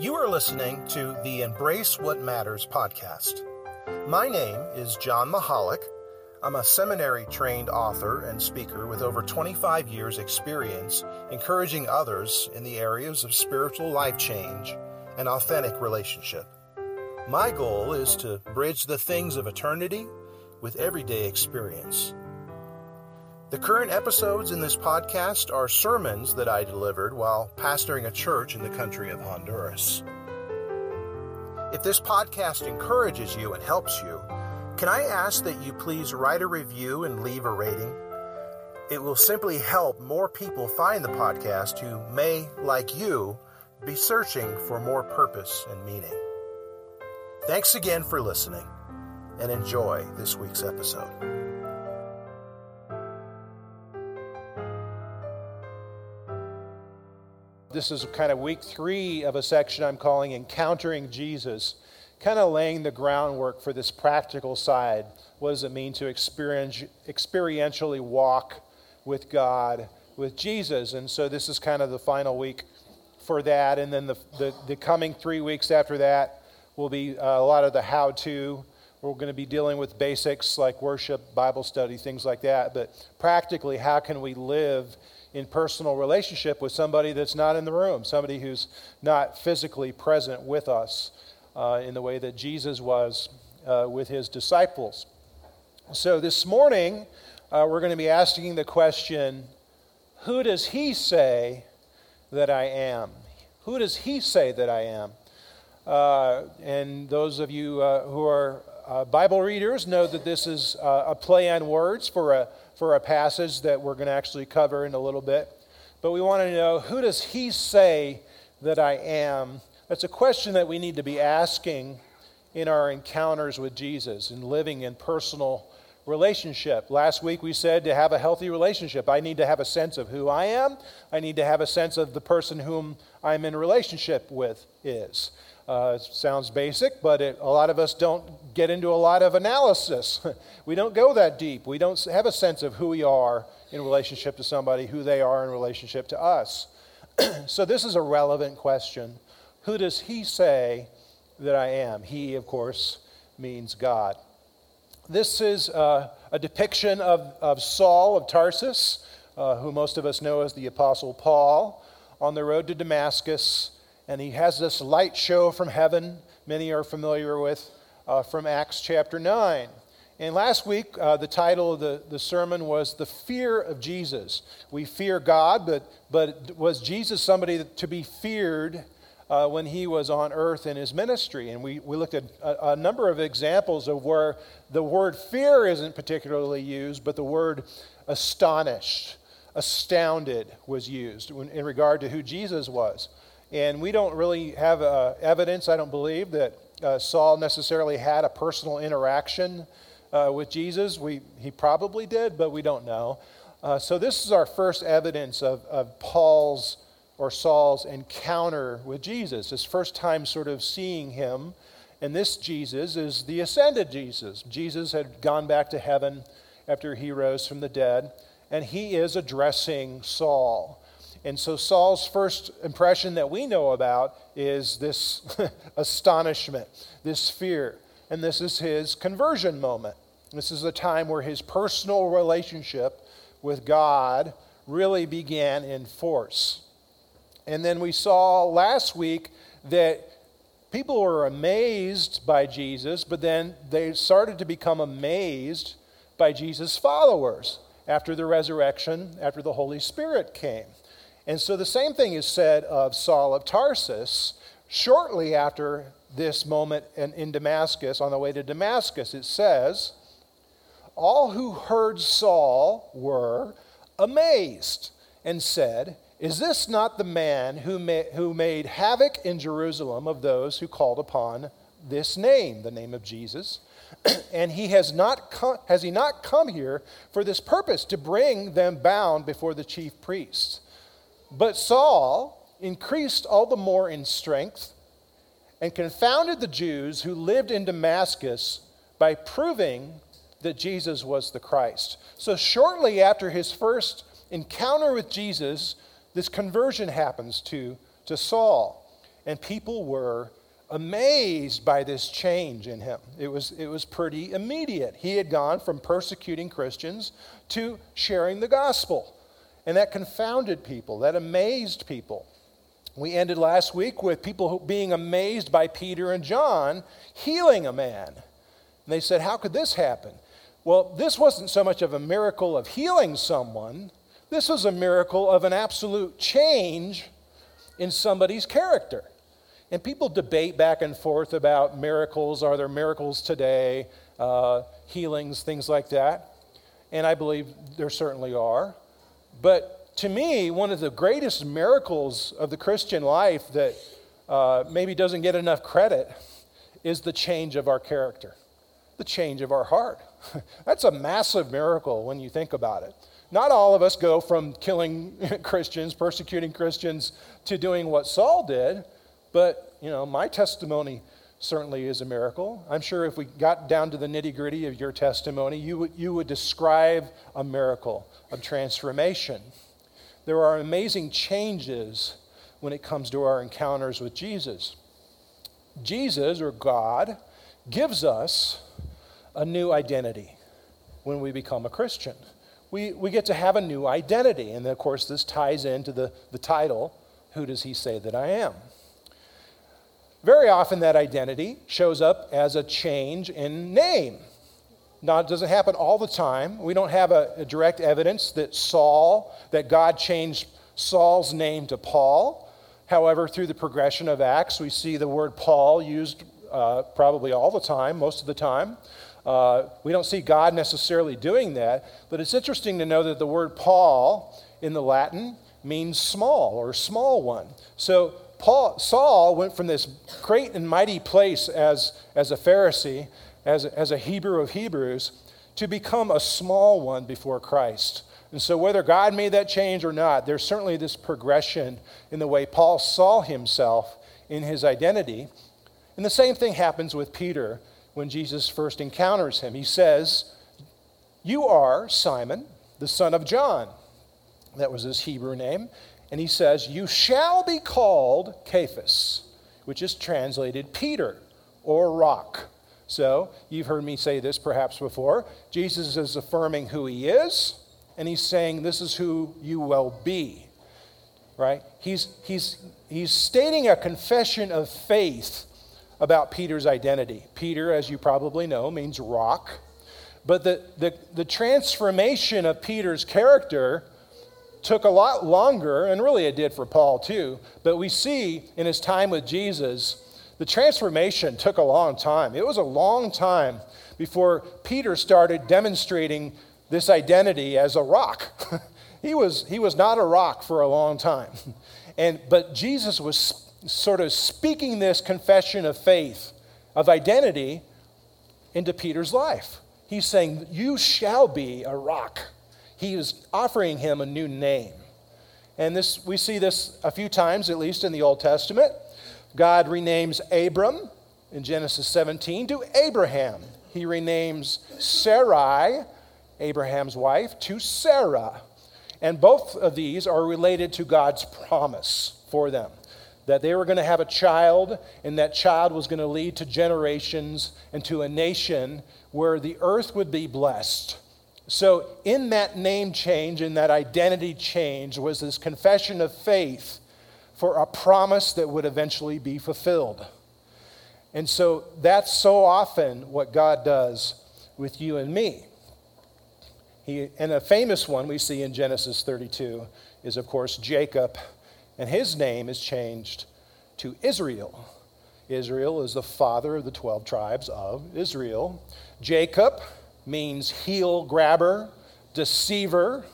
You are listening to the Embrace What Matters podcast. My name is John Mahalik. I'm a seminary-trained author and speaker with over 25 years' experience encouraging others in the areas of spiritual life change and authentic relationship. My goal is to bridge the things of eternity with everyday experience. The current episodes in this podcast are sermons that I delivered while pastoring a church in the country of Honduras. If this podcast encourages you and helps you, can I ask that you please write a review and leave a rating? It will simply help more people find the podcast who may, like you, be searching for more purpose and meaning. Thanks again for listening, and enjoy this week's episode. This is kind of week three of a section I'm calling Encountering Jesus, kind of laying the groundwork for this practical side. What does it mean to experientially walk with God, with Jesus? And so this is kind of the final week for that. And then the coming 3 weeks after that will be a lot of the how-to. We're going to be dealing with basics like worship, Bible study, things like that. But practically, how can we live in personal relationship with somebody that's not in the room, somebody who's not physically present with us in the way that Jesus was with his disciples. So this morning, we're going to be asking the question, who does he say that I am? Who does he say that I am? And those of you who are Bible readers know that this is a play on words for a passage that we're going to actually cover in a little bit. But we want to know, who does he say that I am? That's a question that we need to be asking in our encounters with Jesus and living in personal relationship. Last week we said to have a healthy relationship, I need to have a sense of who I am. I need to have a sense of the person whom I'm in relationship with is. It sounds basic, but a lot of us don't get into a lot of analysis. We don't go that deep. We don't have a sense of who we are in relationship to somebody, who they are in relationship to us. So this is a relevant question. Who does he say that I am? He, of course, means God. This is a depiction of Saul of Tarsus, who most of us know as the Apostle Paul, on the road to Damascus. And he has this light show from heaven, many are familiar with, from Acts chapter 9. And last week, the title of the sermon was The Fear of Jesus. We fear God, but was Jesus somebody to be feared when he was on earth in his ministry? And we looked at a number of examples of where the word fear isn't particularly used, but the word astonished, astounded was used in regard to who Jesus was. And we don't really have evidence, I don't believe, that Saul necessarily had a personal interaction with Jesus. He probably did, but we don't know. So this is our first evidence of Paul's or Saul's encounter with Jesus, his first time sort of seeing him. And this Jesus is the ascended Jesus. Jesus had gone back to heaven after he rose from the dead, and he is addressing Saul. And so Saul's first impression that we know about is this astonishment, this fear. And this is his conversion moment. This is the time where his personal relationship with God really began in force. And then we saw last week that people were amazed by Jesus, but then they started to become amazed by Jesus' followers after the resurrection, after the Holy Spirit came. And so the same thing is said of Saul of Tarsus shortly after this moment in Damascus, on the way to Damascus. It says, all who heard Saul were amazed and said, is this not the man who made havoc in Jerusalem of those who called upon this name, the name of Jesus? And has he not come here for this purpose, to bring them bound before the chief priests? But Saul increased all the more in strength and confounded the Jews who lived in Damascus by proving that Jesus was the Christ. So shortly after his first encounter with Jesus, this conversion happens to Saul. and people were amazed by this change in him. It was pretty immediate. He had gone from persecuting Christians to sharing the gospel. And that confounded people, that amazed people. We ended last week with people being amazed by Peter and John healing a man. And they said, how could this happen? Well, this wasn't so much of a miracle of healing someone. This was a miracle of an absolute change in somebody's character. And people debate back and forth about miracles. Are there miracles today? Healings, things like that. And I believe there certainly are. But to me, one of the greatest miracles of the Christian life that maybe doesn't get enough credit is the change of our character, the change of our heart. That's a massive miracle when you think about it. Not all of us go from killing Christians, persecuting Christians, to doing what Saul did. But, you know, my testimony certainly is a miracle. I'm sure if we got down to the nitty-gritty of your testimony, you would describe a miracle of transformation. There are amazing changes when it comes to our encounters with Jesus. Jesus, or God, gives us a new identity when we become a Christian. We get to have a new identity. And, of course, this ties into the title, Who Does He Say That I Am? Very often that identity shows up as a change in name. Now, it doesn't happen all the time. We don't have a direct evidence that God changed Saul's name to Paul. However, through the progression of Acts, we see the word Paul used probably all the time, most of the time. We don't see God necessarily doing that, but it's interesting to know that the word Paul in the Latin means small or small one. So Saul went from this great and mighty place as a Pharisee, as a Hebrew of Hebrews, to become a small one before Christ. And so whether God made that change or not, there's certainly this progression in the way Paul saw himself in his identity. And the same thing happens with Peter when Jesus first encounters him. He says, "You are Simon, the son of John." That was his Hebrew name. And he says, "You shall be called Cephas," which is translated Peter or rock. So you've heard me say this perhaps before. Jesus is affirming who he is, and he's saying, this is who you will be, right? He's stating a confession of faith about Peter's identity. Peter, as you probably know, means rock. But the transformation of Peter's character took a lot longer, and really it did for Paul too, but we see in his time with Jesus, the transformation took a long time. It was a long time before Peter started demonstrating this identity as a rock. He was not a rock for a long time. But Jesus was sort of speaking this confession of faith, of identity, into Peter's life. He's saying, "You shall be a rock." He is offering him a new name. And this, we see this a few times, at least in the Old Testament. God renames Abram in Genesis 17 to Abraham. He renames Sarai, Abraham's wife, to Sarah. And both of these are related to God's promise for them, that they were going to have a child, and that child was going to lead to generations and to a nation where the earth would be blessed. So in that name change, in that identity change, was this confession of faith for a promise that would eventually be fulfilled. And so that's so often what God does with you and me. And a famous one we see in Genesis 32 is, of course, Jacob, and his name is changed to Israel. Israel is the father of the 12 tribes of Israel. Jacob means heel grabber, deceiver.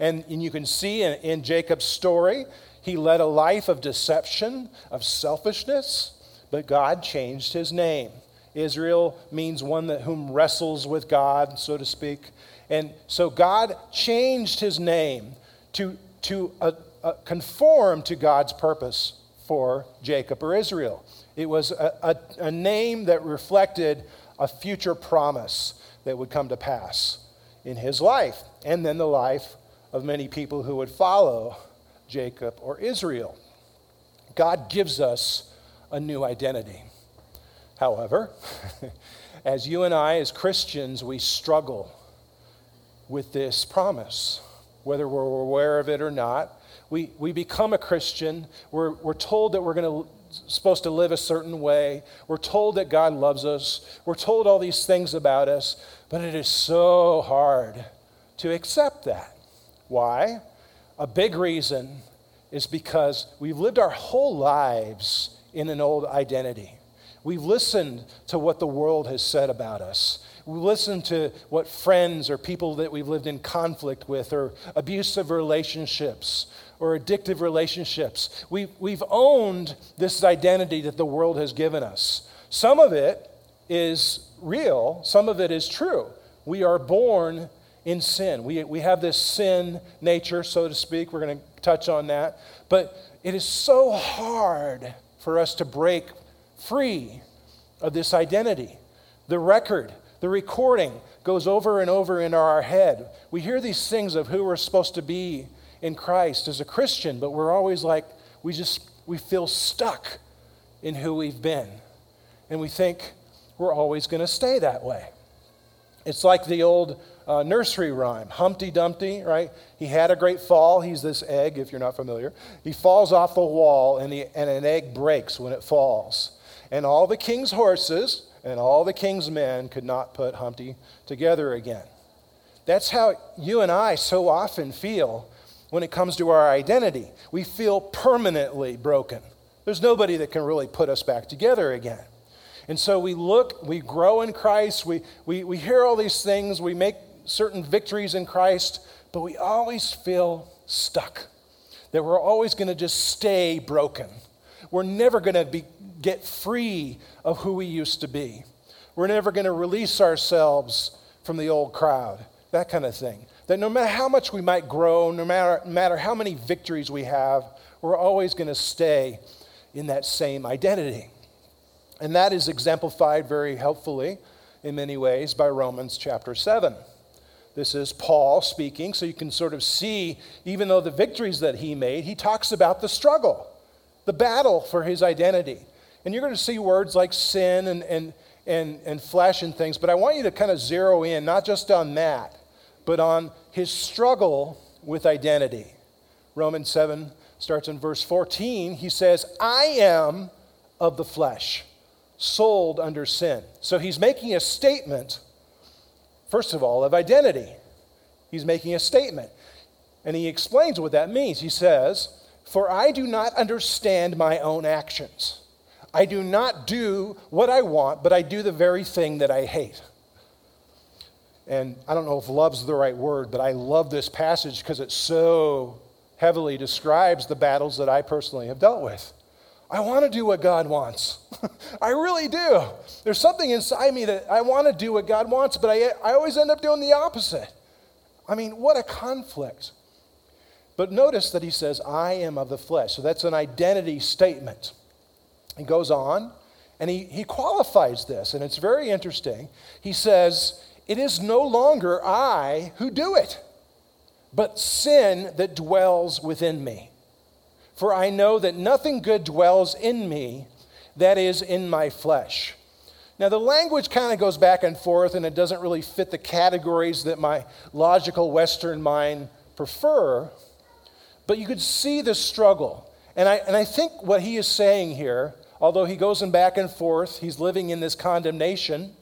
And you can see in Jacob's story, he led a life of deception, of selfishness, but God changed his name. Israel means one that whom wrestles with God, so to speak. And so God changed his name to conform to God's purpose for Jacob or Israel. It was a name that reflected a future promise that would come to pass in his life, and then the life of many people who would follow Jacob or Israel. God gives us a new identity. However, as you and I, as Christians, we struggle with this promise, whether we're aware of it or not. We become a Christian. We're told that we're supposed to live a certain way. We're told that God loves us. We're told all these things about us, but it is so hard to accept that. Why? A big reason is because we've lived our whole lives in an old identity. We've listened to what the world has said about us. We listen to what friends or people that we've lived in conflict with, or abusive relationships or addictive relationships. We've owned this identity that the world has given us. Some of it is real. Some of it is true. We are born in sin. We have this sin nature, so to speak. We're going to touch on that. But it is so hard for us to break free of this identity. The recording goes over and over in our head. We hear these things of who we're supposed to be in Christ as a Christian, but we're always like, we feel stuck in who we've been. And we think we're always going to stay that way. It's like the old nursery rhyme, Humpty Dumpty, right? He had a great fall. He's this egg, if you're not familiar. He falls off the wall, and an egg breaks when it falls. And all the king's horses and all the king's men could not put Humpty together again. That's how you and I so often feel when it comes to our identity. We feel permanently broken. There's nobody that can really put us back together again. And so we grow in Christ, we hear all these things, we make certain victories in Christ, but we always feel stuck, that we're always going to just stay broken. We're never going to get free of who we used to be. We're never going to release ourselves from the old crowd, that kind of thing. That no matter how much we might grow, no matter how many victories we have, we're always going to stay in that same identity. And that is exemplified very helpfully in many ways by Romans chapter 7. This is Paul speaking, so you can sort of see, even though the victories that he made, he talks about the struggle, the battle for his identity. And you're going to see words like sin and flesh and things, but I want you to kind of zero in, not just on that, but on his struggle with identity. Romans 7 starts in verse 14. He says, I am of the flesh, sold under sin. So he's making a statement, first of all, of identity. He's making a statement. And he explains what that means. He says, for I do not understand my own actions. I do not do what I want, but I do the very thing that I hate. And I don't know if love's the right word, but I love this passage because it so heavily describes the battles that I personally have dealt with. I want to do what God wants. I really do. There's something inside me that I want to do what God wants, but I always end up doing the opposite. I mean, what a conflict. But notice that he says, I am of the flesh. So that's an identity statement. He goes on, and he qualifies this, and it's very interesting. He says, it is no longer I who do it, but sin that dwells within me. For I know that nothing good dwells in me, that is, in my flesh. Now, the language kind of goes back and forth, and it doesn't really fit the categories that my logical Western mind prefer, but you could see the struggle. And I think what he is saying here, although he goes in back and forth, he's living in this condemnation,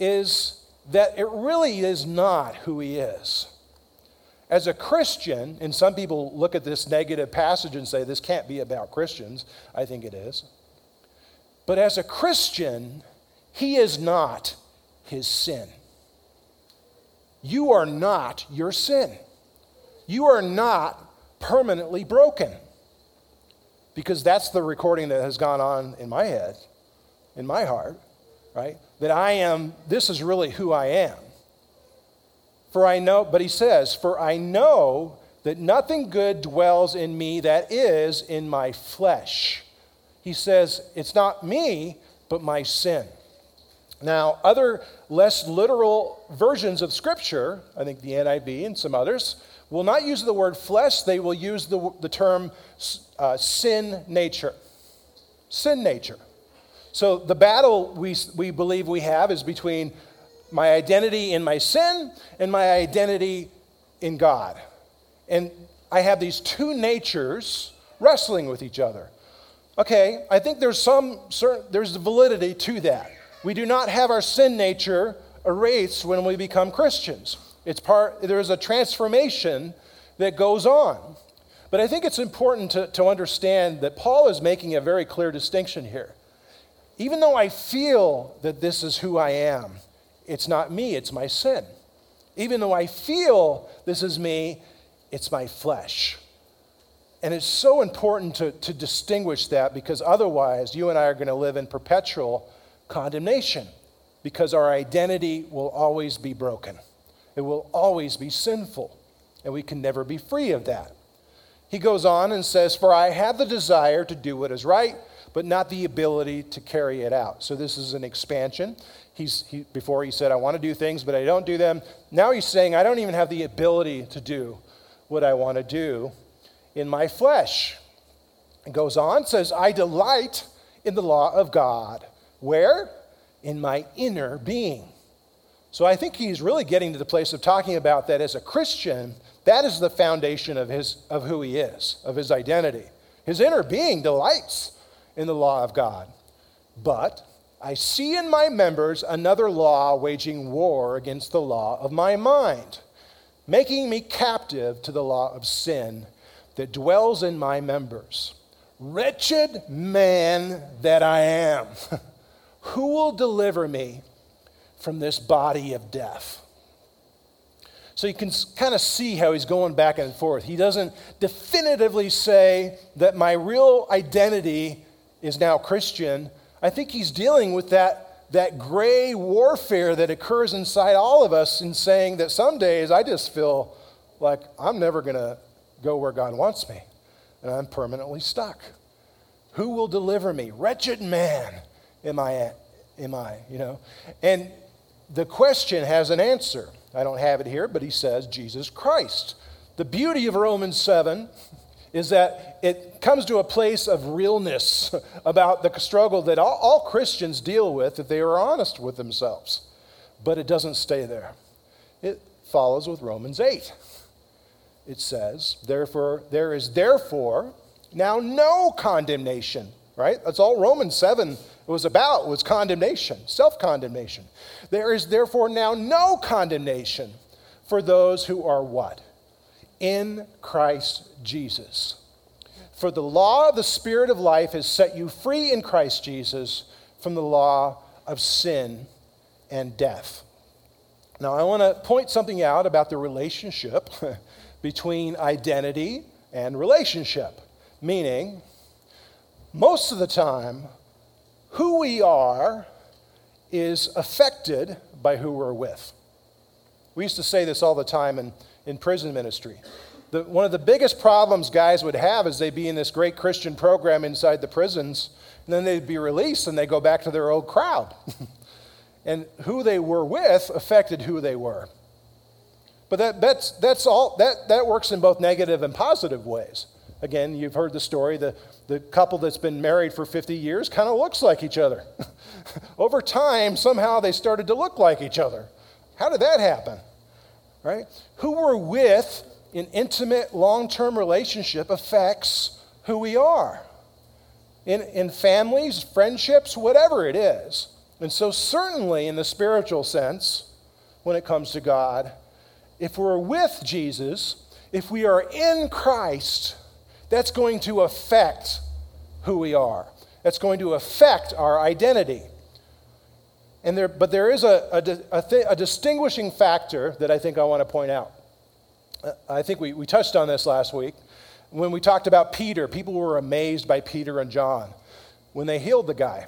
is that it really is not who he is. As a Christian, and some people look at this negative passage and say, this can't be about Christians. I think it is. But as a Christian, he is not his sin. You are not your sin. You are not permanently broken. Because that's the recording that has gone on in my head, in my heart, right? That this is really who I am. For I know that nothing good dwells in me, that is, in my flesh. He says, it's not me, but my sin. Now, other less literal versions of Scripture, I think the NIV and some others, will not use the word flesh. They will use the term sin nature. sin nature. So the battle we believe we have is between my identity in my sin and my identity in God. And I have these two natures wrestling with each other. Okay, I think there's validity to that. We do not have our sin nature erased when we become Christians. There is a transformation that goes on. But I think it's important to understand that Paul is making a very clear distinction here. Even though I feel that this is who I am, it's not me, it's my sin. Even though I feel this is me, it's my flesh. And it's so important to distinguish that, because otherwise you and I are going to live in perpetual condemnation, because our identity will always be broken. It will always be sinful, and we can never be free of that. He goes on and says, "For I have the desire to do what is right, but not the ability to carry it out." So this is an expansion. Before he said, "I want to do things, but I don't do them." Now he's saying, "I don't even have the ability to do what I want to do in my flesh." It goes on, says, "I delight in the law of God." Where? In my inner being. So I think he's really getting to the place of talking about that as a Christian, that is the foundation of who he is, of his identity. His inner being delights in the law of God. "But I see in my members another law waging war against the law of my mind, making me captive to the law of sin that dwells in my members. Wretched man that I am, who will deliver me from this body of death?" So you can kind of see how he's going back and forth. He doesn't definitively say that my real identity is now Christian. I think he's dealing with that gray warfare that occurs inside all of us, in saying that some days I just feel like I'm never going to go where God wants me, and I'm permanently stuck. Who will deliver me? Wretched man am I, you know? And the question has an answer. I don't have it here, but he says, Jesus Christ. The beauty of Romans 7 is that it comes to a place of realness about the struggle that all Christians deal with if they are honest with themselves. But it doesn't stay there. It follows with Romans 8. It says, there is therefore now no condemnation, right? That's all Romans 7 was about, was condemnation, self-condemnation. There is therefore now no condemnation for those who are what? In Christ Jesus. For the law of the Spirit of life has set you free in Christ Jesus from the law of sin and death. Now, I want to point something out about the relationship between identity and relationship, meaning most of the time, who we are is affected by who we're with. We used to say this all the time in prison ministry. One of the biggest problems guys would have is they'd be in this great Christian program inside the prisons, and then they'd be released and they go back to their old crowd. And who they were with affected who they were. But that works in both negative and positive ways. Again, you've heard the story, the couple that's been married for 50 years kind of looks like each other. Over time, somehow they started to look like each other. How did that happen? Right? Who we're with in intimate, long-term relationship affects who we are. In families, friendships, whatever it is. And so certainly in the spiritual sense, when it comes to God, if we're with Jesus, if we are in Christ, that's going to affect who we are. That's going to affect our identity. But there is a distinguishing factor that I think I want to point out. I think we touched on this last week. When we talked about Peter, people were amazed by Peter and John when they healed the guy.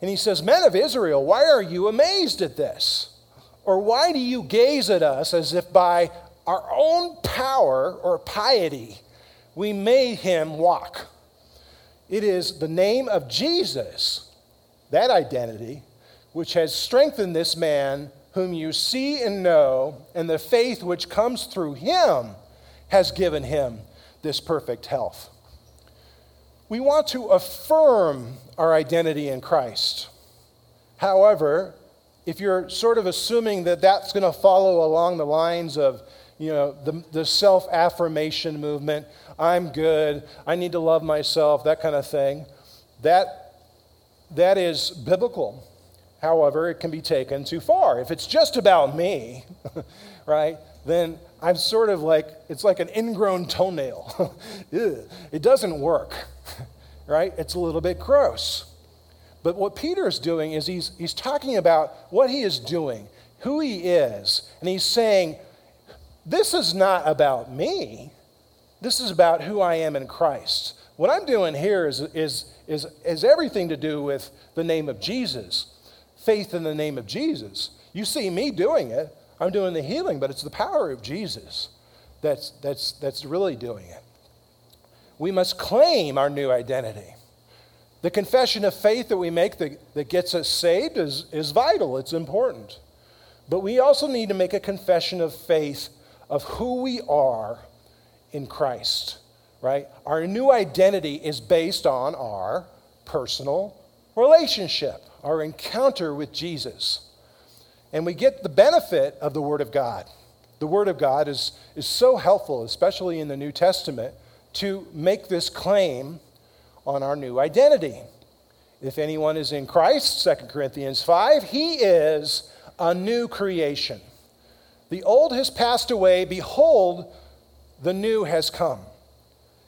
And he says, "Men of Israel, why are you amazed at this? Or why do you gaze at us as if by our own power or piety we made him walk?" It is the name of Jesus, that identity, which has strengthened this man whom you see and know, and the faith which comes through him has given him this perfect health. We want to affirm our identity in Christ. However, if you're sort of assuming that that's going to follow along the lines of, you know, the self-affirmation movement, I'm good, I need to love myself, that kind of thing, that is biblical. However, it can be taken too far. If it's just about me, right, then I'm sort of like, it's like an ingrown toenail. It doesn't work, right? It's a little bit gross. But what Peter's doing is he's talking about what he is doing, who he is, and he's saying, this is not about me. This is about who I am in Christ. What I'm doing here is everything to do with the name of Jesus, faith in the name of Jesus. You see me doing it. I'm doing the healing, but it's the power of Jesus that's really doing it. We must claim our new identity. The confession of faith that we make that gets us saved is vital. It's important. But we also need to make a confession of faith of who we are in Christ, right? Our new identity is based on our personal relationship, our encounter with Jesus. And we get the benefit of the Word of God. The Word of God is so helpful, especially in the New Testament, to make this claim on our new identity. If anyone is in Christ, 2 Corinthians 5, he is a new creation. The old has passed away, behold, the new has come.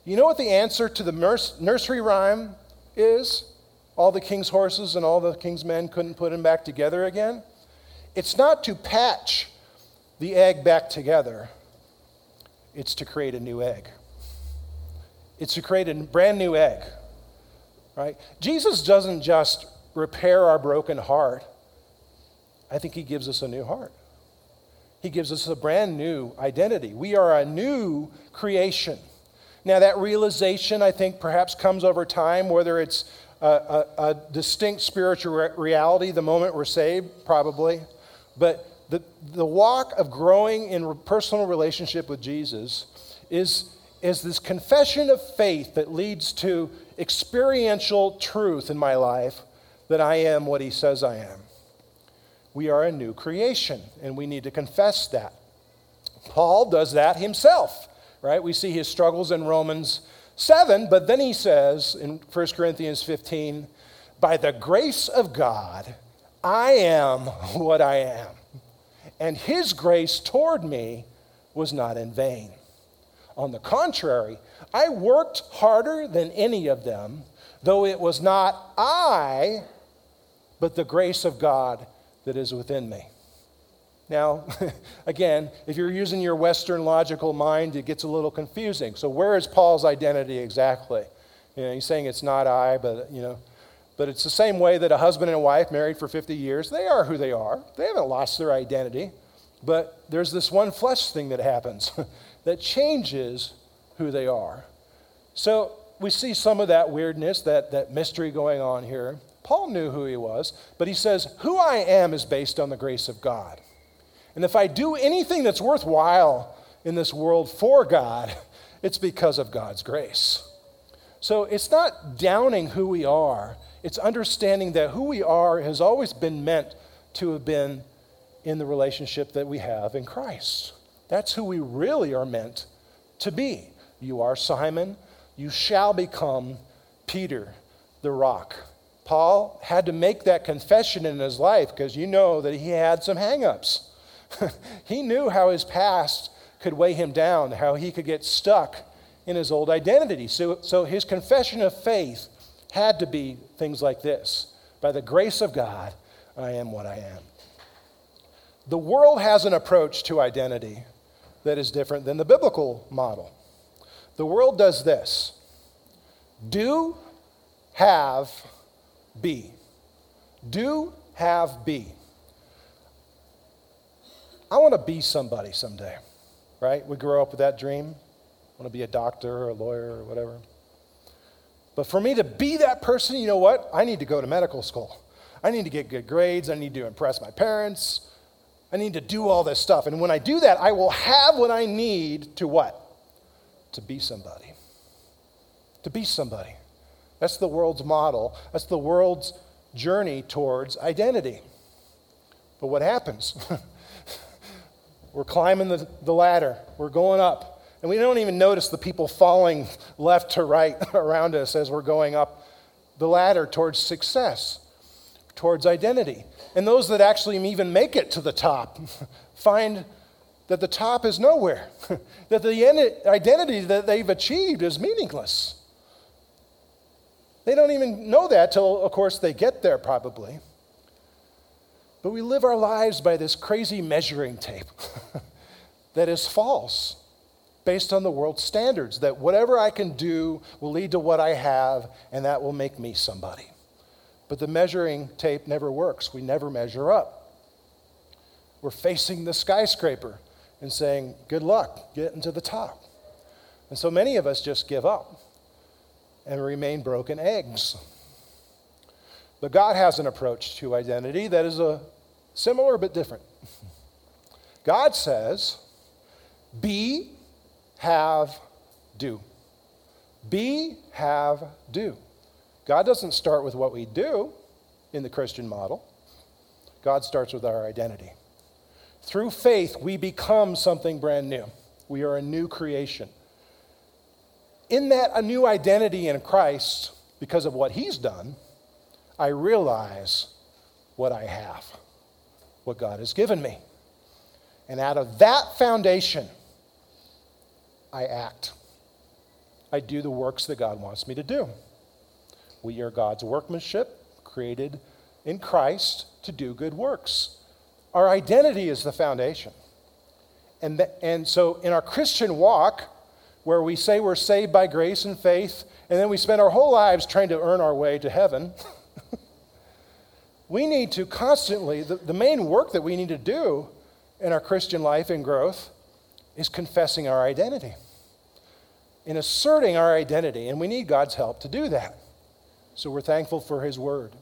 You know what the answer to the nursery rhyme is? All the king's horses and all the king's men couldn't put him back together again. It's not to patch the egg back together. It's to create a new egg. It's to create a brand new egg, right? Jesus doesn't just repair our broken heart. I think he gives us a new heart. He gives us a brand new identity. We are a new creation. Now, that realization, I think, perhaps comes over time, whether it's a distinct spiritual reality the moment we're saved, probably. But the walk of growing in personal relationship with Jesus is this confession of faith that leads to experiential truth in my life that I am what he says I am. We are a new creation, and we need to confess that. Paul does that himself, right? We see his struggles in Romans 7, but then he says in 1 Corinthians 15, by the grace of God, I am what I am, and his grace toward me was not in vain. On the contrary, I worked harder than any of them, though it was not I, but the grace of God that is within me. Now, again, if you're using your Western logical mind, it gets a little confusing. So where is Paul's identity exactly? You know, he's saying it's not I, but, you know, but it's the same way that a husband and a wife married for 50 years, they are who they are. They haven't lost their identity, but there's this one flesh thing that happens. That changes who they are. So we see some of that weirdness, that mystery going on here. Paul knew who he was, but he says, who I am is based on the grace of God. And if I do anything that's worthwhile in this world for God, it's because of God's grace. So it's not downing who we are. It's understanding that who we are has always been meant to have been in the relationship that we have in Christ. That's who we really are meant to be. You are Simon. You shall become Peter, the rock. Paul had to make that confession in his life because you know that he had some hang-ups. He knew how his past could weigh him down, how he could get stuck in his old identity. So his confession of faith had to be things like this. By the grace of God, I am what I am. The world has an approach to identity that is different than the biblical model. The world does this: do, have, be. Do, have, be. I want to be somebody someday, right? We grow up with that dream. I want to be a doctor or a lawyer or whatever. But for me to be that person, you know what? I need to go to medical school. I need to get good grades. I need to impress my parents. I need to do all this stuff. And when I do that, I will have what I need to what? To be somebody. To be somebody. That's the world's model. That's the world's journey towards identity. But what happens? We're climbing the ladder. We're going up. And we don't even notice the people falling left to right around us as we're going up the ladder towards success, towards identity. And those that actually even make it to the top find that the top is nowhere, that the identity that they've achieved is meaningless. They don't even know that till, of course, they get there probably. But we live our lives by this crazy measuring tape that is false, based on the world's standards, that whatever I can do will lead to what I have, and that will make me somebody. But the measuring tape never works. We never measure up. We're facing the skyscraper and saying, good luck, getting to the top. And so many of us just give up and remain broken eggs. But God has an approach to identity that is similar but different. God says, be, have, do. Be, have, do. God doesn't start with what we do in the Christian model. God starts with our identity. Through faith, we become something brand new. We are a new creation. In that a new identity in Christ, because of what he's done, I realize what I have, what God has given me. And out of that foundation, I act. I do the works that God wants me to do. We are God's workmanship, created in Christ to do good works. Our identity is the foundation. And so in our Christian walk, where we say we're saved by grace and faith, and then we spend our whole lives trying to earn our way to heaven, we need to constantly, the main work that we need to do in our Christian life and growth is confessing our identity and asserting our identity, and we need God's help to do that. So we're thankful for his word.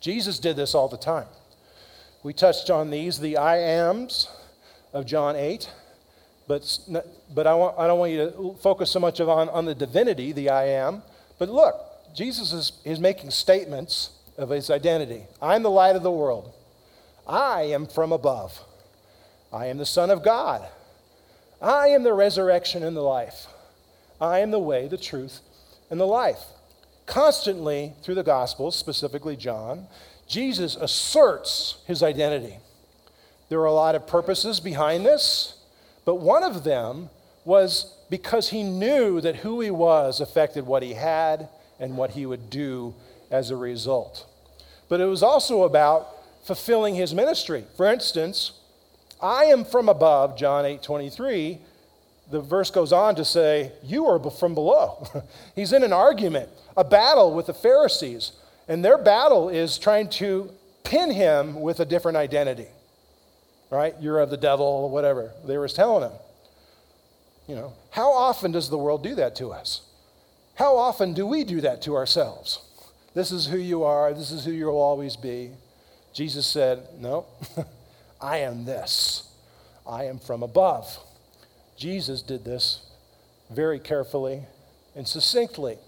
Jesus did this all the time. We touched on these, the I ams of John 8, but I don't want you to focus so much on the divinity, the I am. But look, Jesus is making statements of his identity. I'm the light of the world. I am from above. I am the Son of God. I am the resurrection and the life. I am the way, the truth, and the life. Constantly, through the Gospels, specifically John, Jesus asserts his identity. There are a lot of purposes behind this, but one of them was because he knew that who he was affected what he had and what he would do as a result. But it was also about fulfilling his ministry. For instance, I am from above, John 8:23. The verse goes on to say, you are from below. He's in an argument, a battle with the Pharisees, and their battle is trying to pin him with a different identity, right? You're of the devil, or whatever. They were telling him, you know, how often does the world do that to us? How often do we do that to ourselves? This is who you are. This is who you'll always be. Jesus said, no, I am this. I am from above. Jesus did this very carefully and succinctly.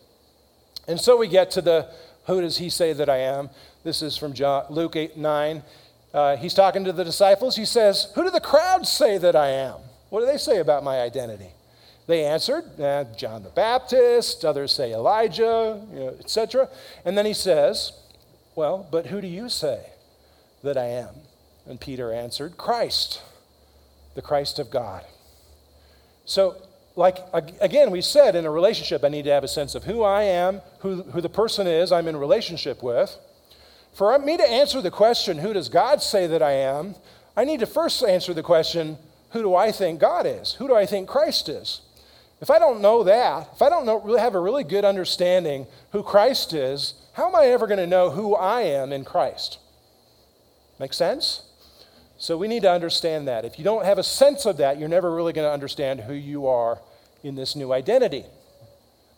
And so we get to who does he say that I am? This is from Luke 8:9. He's talking to the disciples. He says, who do the crowds say that I am? What do they say about my identity? They answered, John the Baptist, others say Elijah, etc. And then he says, well, but who do you say that I am? And Peter answered, Christ, the Christ of God. So, like, again, we said in a relationship, I need to have a sense of who I am, who the person is I'm in relationship with. For me to answer the question, who does God say that I am, I need to first answer the question, who do I think God is? Who do I think Christ is? If I don't know that, if I don't really have a really good understanding who Christ is, how am I ever going to know who I am in Christ? Make sense? So we need to understand that. If you don't have a sense of that, you're never really going to understand who you are in this new identity.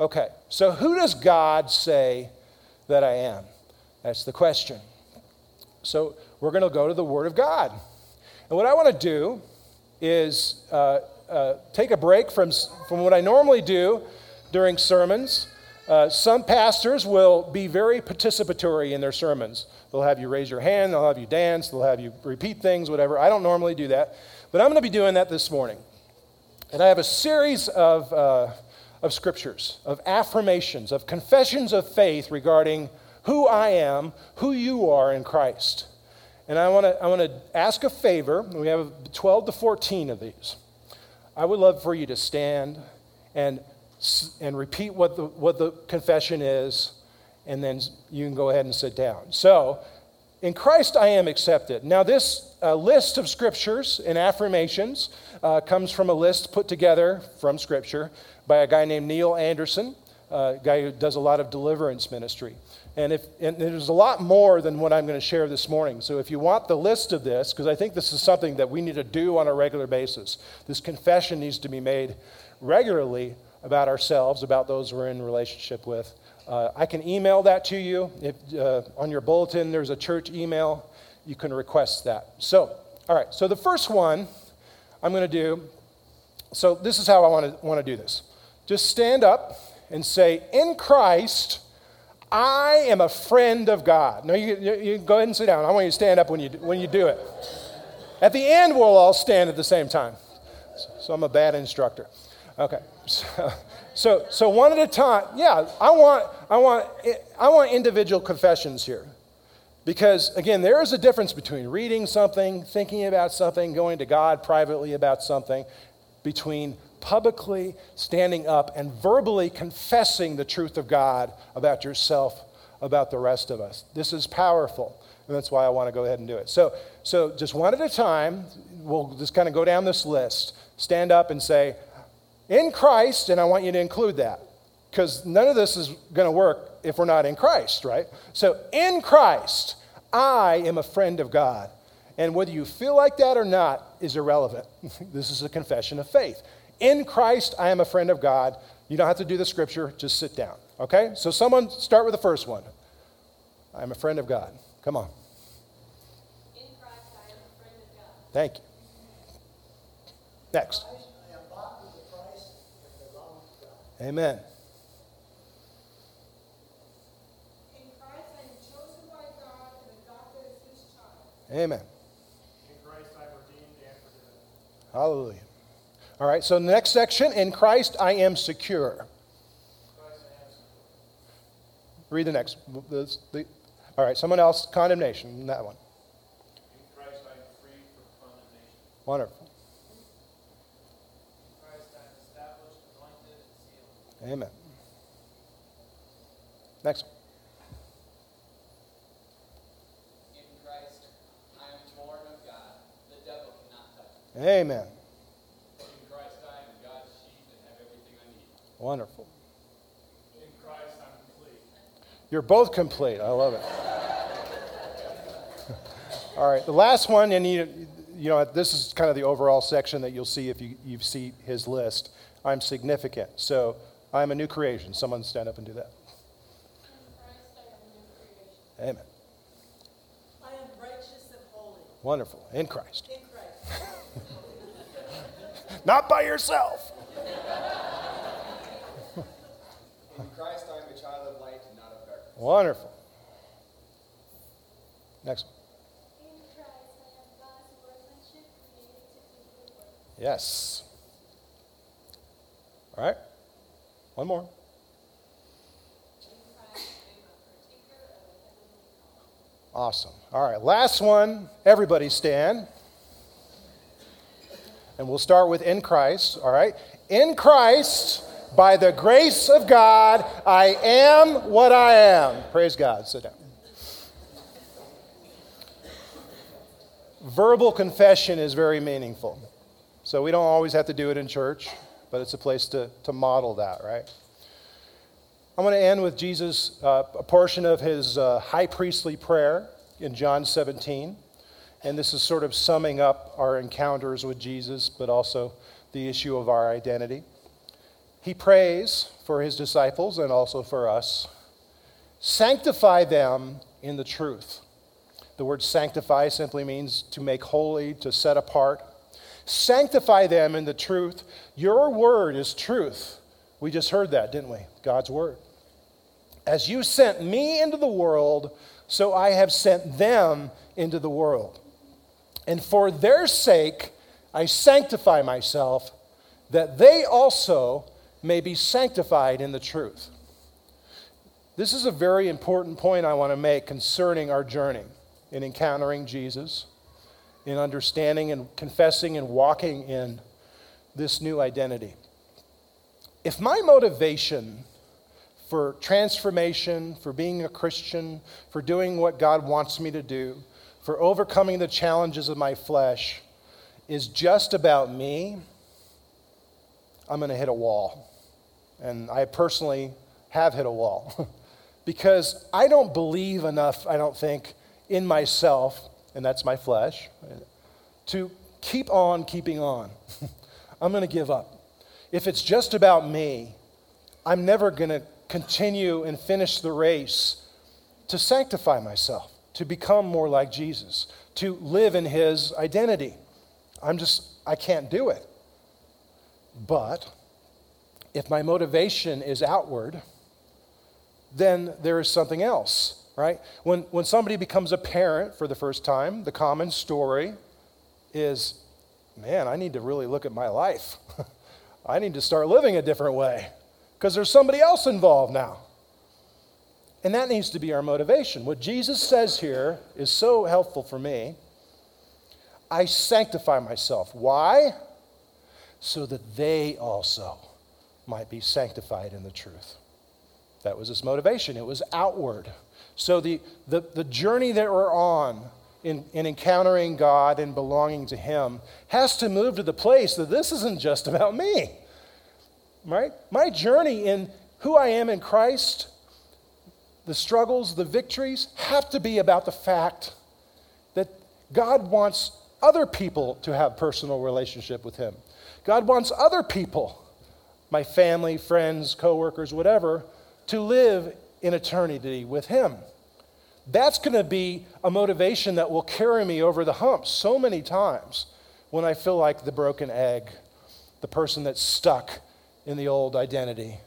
Okay, so who does God say that I am? That's the question. So we're going to go to the Word of God. And what I want to do is take a break from what I normally do during sermons Some pastors will be very participatory in their sermons. They'll have you raise your hand, they'll have you dance, they'll have you repeat things, whatever. I don't normally do that, but I'm going to be doing that this morning. And I have a series of scriptures, of affirmations, of confessions of faith regarding who I am, who you are in Christ. And I want to ask a favor. We have 12 to 14 of these. I would love for you to stand and repeat what the confession is, and then you can go ahead and sit down. So, in Christ I am accepted. Now this list of scriptures and affirmations comes from a list put together from scripture by a guy named Neil Anderson, a guy who does a lot of deliverance ministry. And there's a lot more than what I'm going to share this morning. So if you want the list of this, because I think this is something that we need to do on a regular basis. This confession needs to be made regularly about ourselves, about those we're in relationship with. I can email that to you. If on your bulletin, there's a church email. You can request that. So, all right. So the first one I'm going to do. So this is how I want to do this. Just stand up and say, in Christ, I am a friend of God. No, you go ahead and sit down. I want you to stand up when you do it. At the end, we'll all stand at the same time. So I'm a bad instructor. Okay. So one at a time. Yeah, I want individual confessions here, because again, there is a difference between reading something, thinking about something, going to God privately about something, between publicly standing up and verbally confessing the truth of God about yourself, about the rest of us. This is powerful, and that's why I want to go ahead and do it. So just one at a time, we'll just kind of go down this list. Stand up and say, in Christ, and I want you to include that, because none of this is going to work if we're not in Christ, right? So in Christ, I am a friend of God. And whether you feel like that or not is irrelevant. This is a confession of faith. In Christ, I am a friend of God. You don't have to do the scripture. Just sit down, okay? So someone start with the first one. I'm a friend of God. Come on. In Christ, I am a friend of God. Thank you. Next. I am bought with the price and belong to God. Amen. In Christ, I am chosen by God and adopted as His child. Amen. In Christ, I am redeemed and forgiven. Hallelujah. All right, so the next section, in Christ I am secure. Read the next. All right, someone else, condemnation, that one. In Christ I am free from condemnation. Wonderful. In Christ I am established, anointed, and sealed. Amen. Next one. In Christ I am born of God. The devil cannot touch me. Amen. Wonderful. In Christ, I'm complete. You're both complete. I love it. All right, the last one, and you know, this is kind of the overall section that you'll see if you see his list. I'm significant, so I'm a new creation. Someone stand up and do that. In Christ, I am a new creation. Amen. I am righteous and holy. Wonderful. In Christ. In Christ. Not by yourself. In Christ, I am a child of light and not of darkness. Wonderful. Next one. In Christ, I am God's workmanship created to do good work. Yes. All right. One more. In Christ, I am a partaker of the heavenly calling. Awesome. All right. Last one. Everybody stand. And we'll start with in Christ. All right. In Christ, by the grace of God, I am what I am. Praise God. Sit down. Verbal confession is very meaningful. So we don't always have to do it in church, but it's a place to model that, right? I want to end with Jesus, a portion of his high priestly prayer in John 17. And this is sort of summing up our encounters with Jesus, but also the issue of our identity. He prays for his disciples and also for us. Sanctify them in the truth. The word sanctify simply means to make holy, to set apart. Sanctify them in the truth. Your word is truth. We just heard that, didn't we? God's word. As you sent me into the world, so I have sent them into the world. And for their sake, I sanctify myself, that they also may be sanctified in the truth. This is a very important point I want to make concerning our journey in encountering Jesus, in understanding and confessing and walking in this new identity. If my motivation for transformation, for being a Christian, for doing what God wants me to do, for overcoming the challenges of my flesh is just about me, I'm going to hit a wall. And I personally have hit a wall because I don't believe enough, I don't think, in myself, and that's my flesh, to keep on keeping on. I'm going to give up. If it's just about me, I'm never going to continue and finish the race to sanctify myself, to become more like Jesus, to live in his identity. I can't do it. But if my motivation is outward, then there is something else, right? When somebody becomes a parent for the first time, the common story is, man, I need to really look at my life. I need to start living a different way because there's somebody else involved now. And that needs to be our motivation. What Jesus says here is so helpful for me. I sanctify myself. Why? So that they also might be sanctified in the truth. That was his motivation. It was outward. So the journey that we're on in encountering God and belonging to him has to move to the place that this isn't just about me, right? My journey in who I am in Christ, the struggles, the victories, have to be about the fact that God wants other people to have personal relationship with him. God wants other people, my family, friends, coworkers, whatever, to live in eternity with him. That's going to be a motivation that will carry me over the hump so many times when I feel like the broken egg, the person that's stuck in the old identity.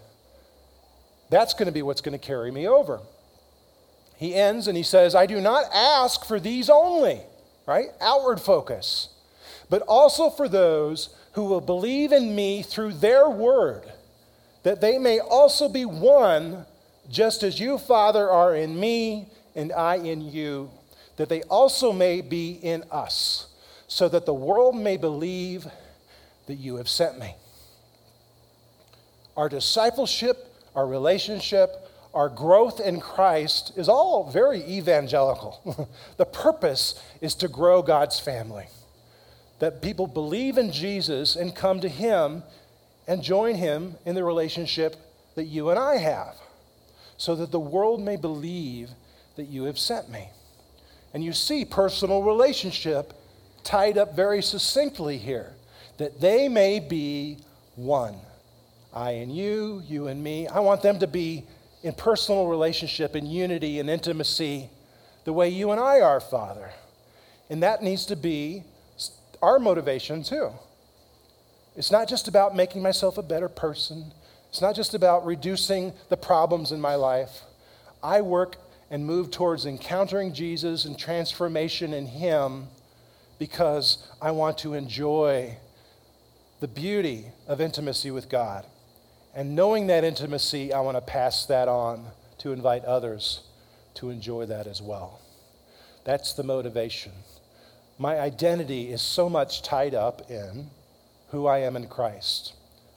That's going to be what's going to carry me over. He ends and he says, I do not ask for these only, right? Outward focus, but also for those who will believe in me through their word, that they may also be one, just as you, Father, are in me and I in you, that they also may be in us, so that the world may believe that you have sent me. Our discipleship, our relationship, our growth in Christ is all very evangelical. The purpose is to grow God's family, that people believe in Jesus and come to him and join him in the relationship that you and I have, so that the world may believe that you have sent me. And you see personal relationship tied up very succinctly here, that they may be one. I and you, you and me. I want them to be in personal relationship, in unity and intimacy, the way you and I are, Father. And that needs to be our motivation too. It's not just about making myself a better person. It's not just about reducing the problems in my life. I work and move towards encountering Jesus and transformation in him because I want to enjoy the beauty of intimacy with God. And knowing that intimacy, I want to pass that on to invite others to enjoy that as well. That's the motivation. My identity is so much tied up in who I am in Christ.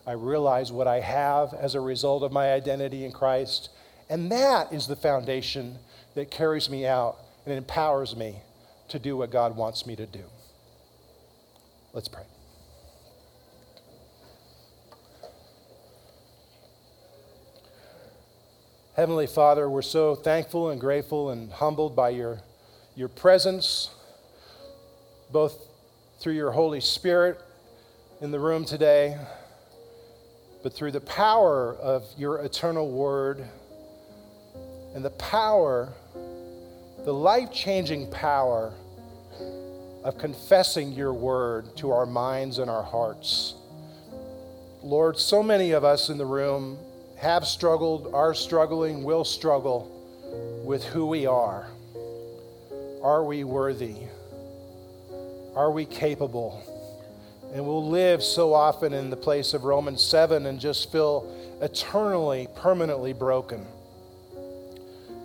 I realize what I have as a result of my identity in Christ, and that is the foundation that carries me out and empowers me to do what God wants me to do. Let's pray. Heavenly Father, we're so thankful and grateful and humbled by your presence, both through your Holy Spirit in the room today, but through the power of your eternal word and the life-changing power of confessing your word to our minds and our hearts. Lord, so many of us in the room have struggled, are struggling, will struggle with who we are. Are we worthy? Are we capable? And we'll live so often in the place of Romans 7 and just feel eternally, permanently broken.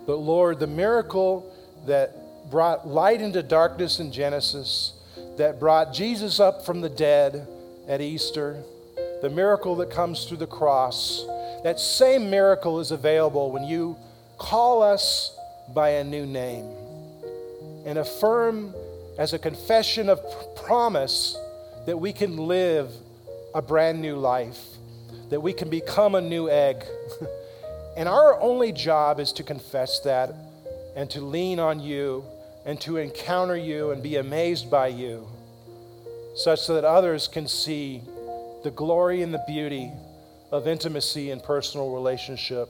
But Lord, the miracle that brought light into darkness in Genesis, that brought Jesus up from the dead at Easter, the miracle that comes through the cross, that same miracle is available when you call us by a new name and affirm as a confession of promise that we can live a brand new life, that we can become a new egg. And our only job is to confess that and to lean on you and to encounter you and be amazed by you, such that others can see the glory and the beauty of intimacy and personal relationship,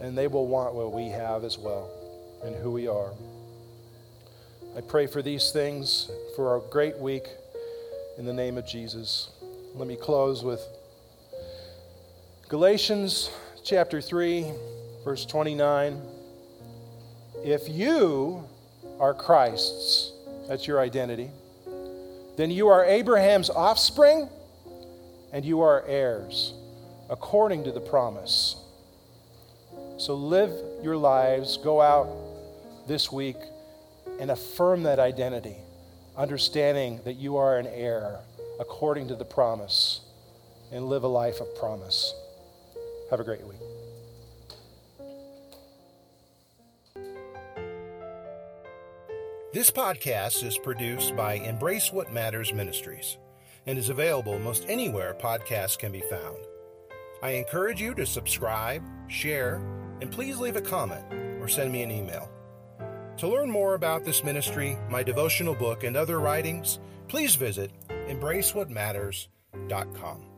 and they will want what we have as well and who we are. I pray for these things for our great week in the name of Jesus. Let me close with Galatians chapter 3, verse 29. If you are Christ's, that's your identity, then you are Abraham's offspring and you are heirs according to the promise. So live your lives, go out this week and affirm that identity, understanding that you are an heir according to the promise, and live a life of promise. Have a great week. This podcast is produced by Embrace What Matters Ministries and is available most anywhere podcasts can be found. I encourage you to subscribe, share, and please leave a comment or send me an email. To learn more about this ministry, my devotional book, and other writings, please visit embracewhatmatters.com.